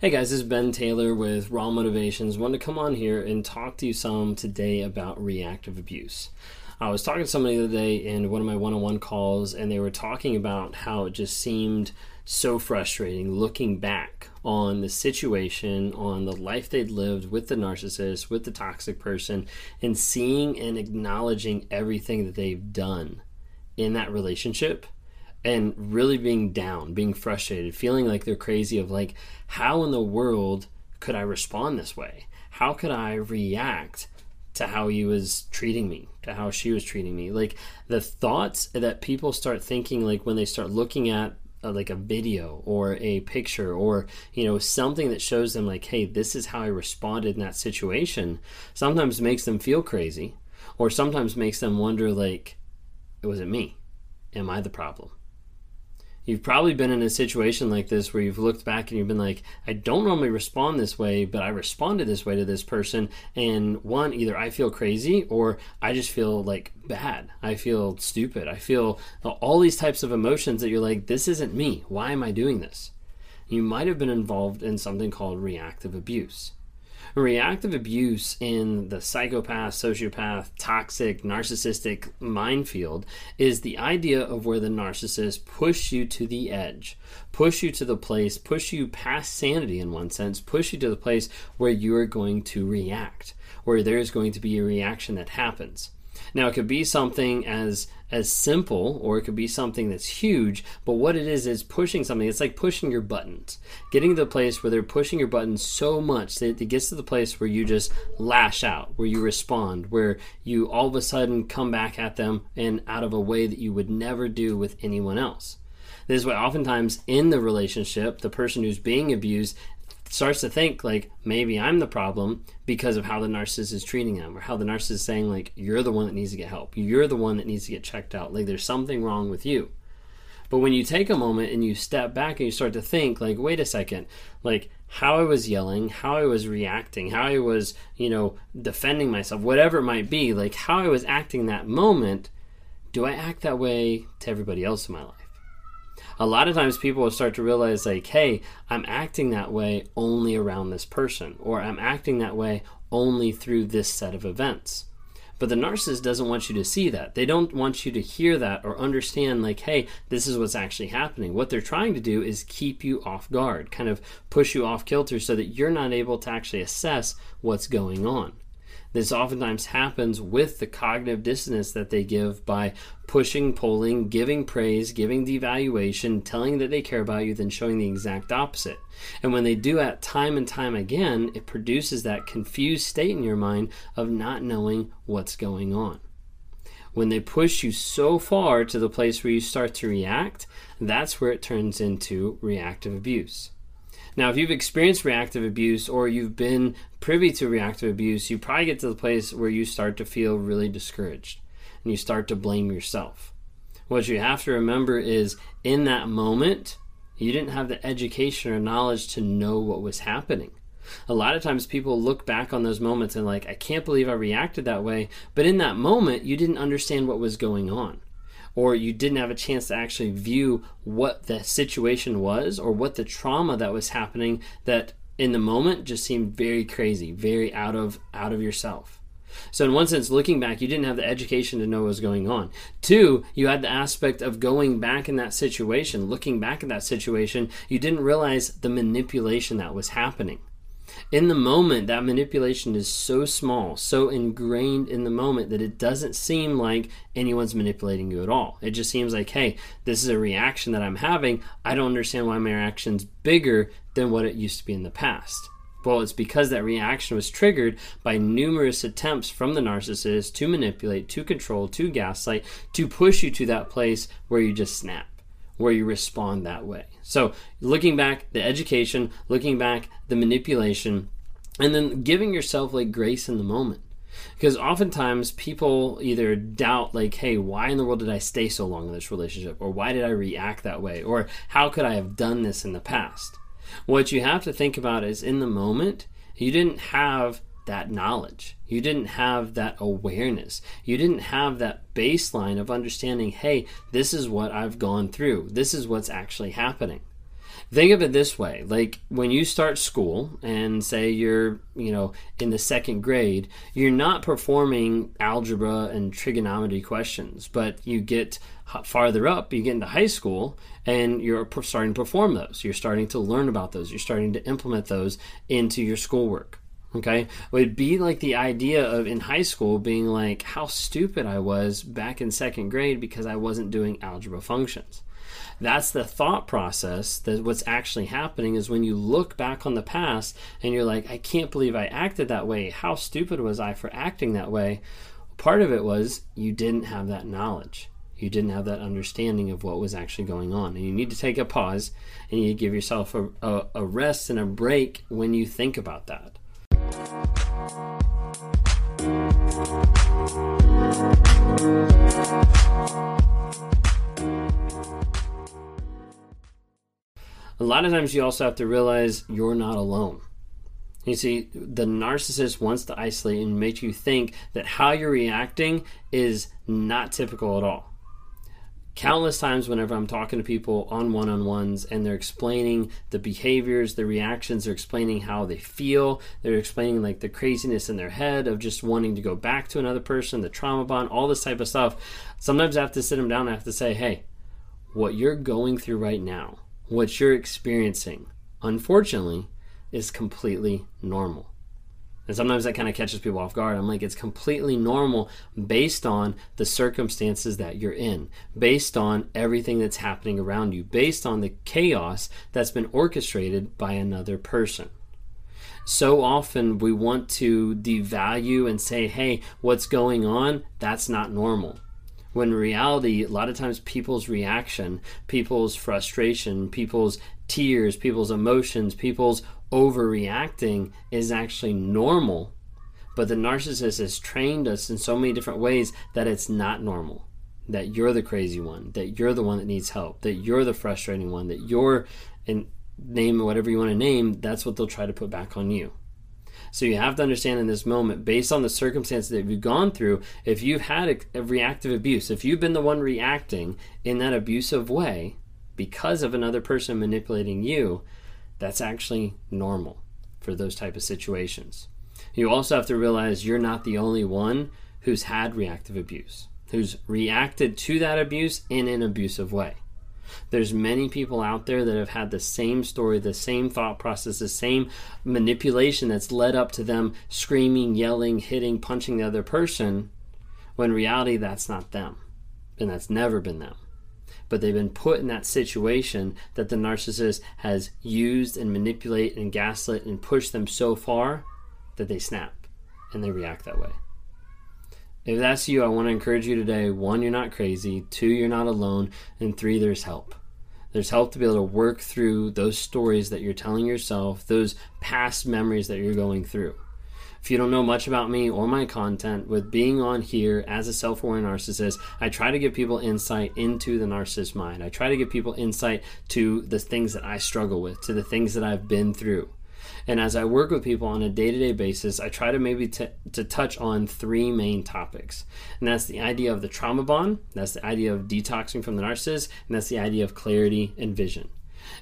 Hey guys, this is Ben Taylor with Raw Motivations. Wanted to come on here and talk to you some today about reactive abuse. I was talking to somebody the other day in one of my one-on-one calls, and they were talking about how it just seemed so frustrating looking back on the situation, on the life they'd lived with the narcissist, with the toxic person, and seeing and acknowledging everything that they've done in that relationship. And really being down, being frustrated, feeling like they're crazy of like, how in the world could I respond this way? How could I react to how he was treating me, to how she was treating me? Like the thoughts that people start thinking, like when they start looking at like a video or a picture or, you know, something that shows them like, hey, this is how I responded in that situation, sometimes makes them feel crazy or sometimes makes them wonder like, was it me? Am I the problem? You've probably been in a situation like this where you've looked back and you've been like, I don't normally respond this way, but I responded this way to this person. And one, either I feel crazy or I just feel like bad. I feel stupid. I feel all these types of emotions that you're like, this isn't me. Why am I doing this? You might have been involved in something called reactive abuse. Reactive abuse in the psychopath, sociopath, toxic, narcissistic minefield is the idea of where the narcissist push you to the edge, push you to the place, push you past sanity in one sense, push you to the place where you are going to react, where there's going to be a reaction that happens. Now, it could be something as simple, or it could be something that's huge, but what it is pushing something. It's like pushing your buttons, getting to the place where they're pushing your buttons so much that it gets to the place where you just lash out, where you respond, where you all of a sudden come back at them and out of a way that you would never do with anyone else. This is why oftentimes in the relationship, the person who's being abused starts to think like, maybe I'm the problem because of how the narcissist is treating them, or how the narcissist is saying like, you're the one that needs to get help. You're the one that needs to get checked out. Like there's something wrong with you. But when you take a moment and you step back and you start to think like, wait a second, like how I was yelling, how I was reacting, how I was, defending myself, whatever it might be, like how I was acting that moment, do I act that way to everybody else in my life? A lot of times people will start to realize like, hey, I'm acting that way only around this person, or I'm acting that way only through this set of events. But the narcissist doesn't want you to see that. They don't want you to hear that or understand like, hey, this is what's actually happening. What they're trying to do is keep you off guard, kind of push you off kilter so that you're not able to actually assess what's going on. This oftentimes happens with the cognitive dissonance that they give by pushing, pulling, giving praise, giving devaluation, telling that they care about you, then showing the exact opposite. And when they do that time and time again, it produces that confused state in your mind of not knowing what's going on. When they push you so far to the place where you start to react, that's where it turns into reactive abuse. Now, if you've experienced reactive abuse or you've been privy to reactive abuse, you probably get to the place where you start to feel really discouraged and you start to blame yourself. What you have to remember is in that moment, you didn't have the education or knowledge to know what was happening. A lot of times people look back on those moments and like, I can't believe I reacted that way. But in that moment, you didn't understand what was going on. Or you didn't have a chance to actually view what the situation was or what the trauma that was happening that in the moment just seemed very crazy, very out of yourself. So in one sense, looking back, you didn't have the education to know what was going on. Two, you had the aspect of going back in that situation, looking back at that situation, you didn't realize the manipulation that was happening. In the moment, that manipulation is so small, so ingrained in the moment that it doesn't seem like anyone's manipulating you at all. It just seems like, hey, this is a reaction that I'm having. I don't understand why my reaction's bigger than what it used to be in the past. Well, it's because that reaction was triggered by numerous attempts from the narcissist to manipulate, to control, to gaslight, to push you to that place where you just snap, where you respond that way. So looking back, the education, looking back, the manipulation, and then giving yourself like grace in the moment. Because oftentimes people either doubt like, hey, why in the world did I stay so long in this relationship? Or why did I react that way? Or how could I have done this in the past? What you have to think about is in the moment, you didn't have that knowledge. You didn't have that awareness. You didn't have that baseline of understanding, hey, this is what I've gone through. This is what's actually happening. Think of it this way, like when you start school and say you're, in the second grade, you're not performing algebra and trigonometry questions, but you get farther up, you get into high school and you're starting to perform those. You're starting to learn about those. You're starting to implement those into your schoolwork. Okay. It would be like the idea of in high school being like how stupid I was back in second grade because I wasn't doing algebra functions. That's the thought process that what's actually happening is when you look back on the past and you're like, I can't believe I acted that way. How stupid was I for acting that way? Part of it was you didn't have that knowledge. You didn't have that understanding of what was actually going on. And you need to take a pause and you give yourself a rest and a break when you think about that. A lot of times you also have to realize you're not alone. You see, the narcissist wants to isolate and make you think that how you're reacting is not typical at all. Countless times whenever I'm talking to people on one-on-ones and they're explaining the behaviors, the reactions, they're explaining how they feel, they're explaining like the craziness in their head of just wanting to go back to another person, the trauma bond, all this type of stuff. Sometimes I have to sit them down and I have to say, hey, what you're going through right now, what you're experiencing, unfortunately, is completely normal. And sometimes that kind of catches people off guard. I'm like, it's completely normal based on the circumstances that you're in, based on everything that's happening around you, based on the chaos that's been orchestrated by another person. So often we want to devalue and say, hey, what's going on? That's not normal. When in reality, a lot of times people's reaction, people's frustration, people's tears, people's emotions, people's overreacting is actually normal, but the narcissist has trained us in so many different ways that it's not normal, that you're the crazy one, that you're the one that needs help, that you're the frustrating one, that you're, and name whatever you want to name, that's what they'll try to put back on you. So you have to understand in this moment, based on the circumstances that you've gone through, if you've had a reactive abuse, if you've been the one reacting in that abusive way because of another person manipulating you, that's actually normal for those type of situations. You also have to realize you're not the only one who's had reactive abuse, who's reacted to that abuse in an abusive way. There's many people out there that have had the same story, the same thought process, the same manipulation that's led up to them screaming, yelling, hitting, punching the other person, when in reality, that's not them. And that's never been them. But they've been put in that situation that the narcissist has used and manipulated and gaslit and pushed them so far that they snap and they react that way. If that's you, I want to encourage you today. 1, you're not crazy. 2, you're not alone. And 3, there's help. There's help to be able to work through those stories that you're telling yourself, those past memories that you're going through. If you don't know much about me or my content, with being on here as a self-aware narcissist, I try to give people insight into the narcissist mind. I try to give people insight to the things that I struggle with, to the things that I've been through. And as I work with people on a day-to-day basis, I try to maybe to touch on 3 main topics. And that's the idea of the trauma bond, that's the idea of detoxing from the narcissist, and that's the idea of clarity and vision.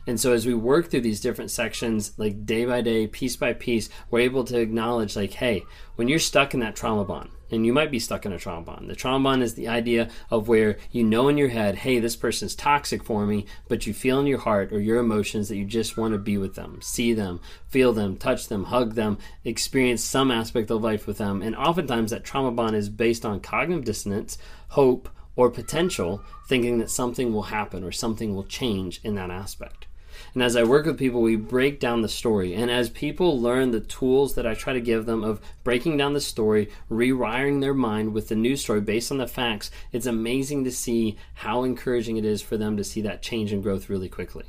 And so as we work through these different sections, like day by day, piece by piece, we're able to acknowledge like, hey, when you're stuck in that trauma bond, and you might be stuck in a trauma bond. The trauma bond is the idea of where you know in your head, hey, this person's toxic for me, but you feel in your heart or your emotions that you just want to be with them, see them, feel them, touch them, hug them, experience some aspect of life with them. And oftentimes that trauma bond is based on cognitive dissonance, hope, or potential, thinking that something will happen or something will change in that aspect. And as I work with people, we break down the story. And as people learn the tools that I try to give them of breaking down the story, rewiring their mind with the new story based on the facts, it's amazing to see how encouraging it is for them to see that change and growth really quickly.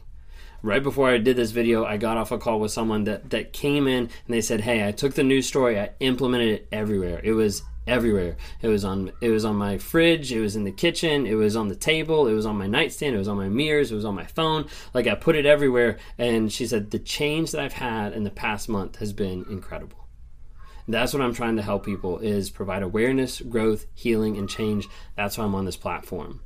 Right before I did this video, I got off a call with someone that came in and they said, hey, I took the news story, I implemented it everywhere. It was everywhere. It was on my fridge, it was in the kitchen, it was on the table, it was on my nightstand, it was on my mirrors, it was on my phone. Like I put it everywhere. And she said the change that I've had in the past month has been incredible. That's what I'm trying to help people, is provide awareness, growth, healing, and change. That's why I'm on this platform.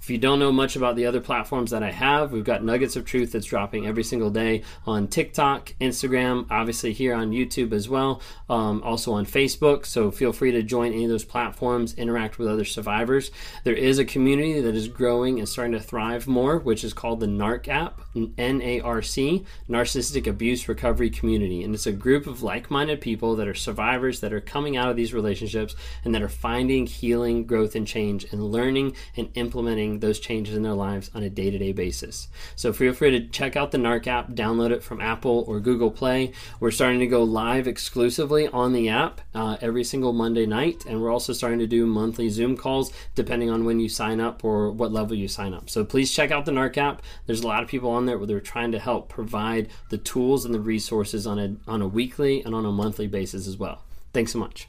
If you don't know much about the other platforms that I have, we've got Nuggets of Truth that's dropping every single day on TikTok, Instagram, obviously here on YouTube as well, also on Facebook. So feel free to join any of those platforms, interact with other survivors. There is a community that is growing and starting to thrive more, which is called the NARC app, N-A-R-C, Narcissistic Abuse Recovery Community. And it's a group of like-minded people that are survivors that are coming out of these relationships and that are finding healing, growth, and change, and learning and implementing those changes in their lives on a day-to-day basis. So feel free to check out the NARC app, download it from Apple or Google Play. We're starting to go live exclusively on the app every single Monday night, and we're also starting to do monthly Zoom calls depending on when you sign up or what level you sign up. So please check out the NARC app. There's a lot of people on there where they're trying to help provide the tools and the resources on a weekly and on a monthly basis as well. Thanks so much.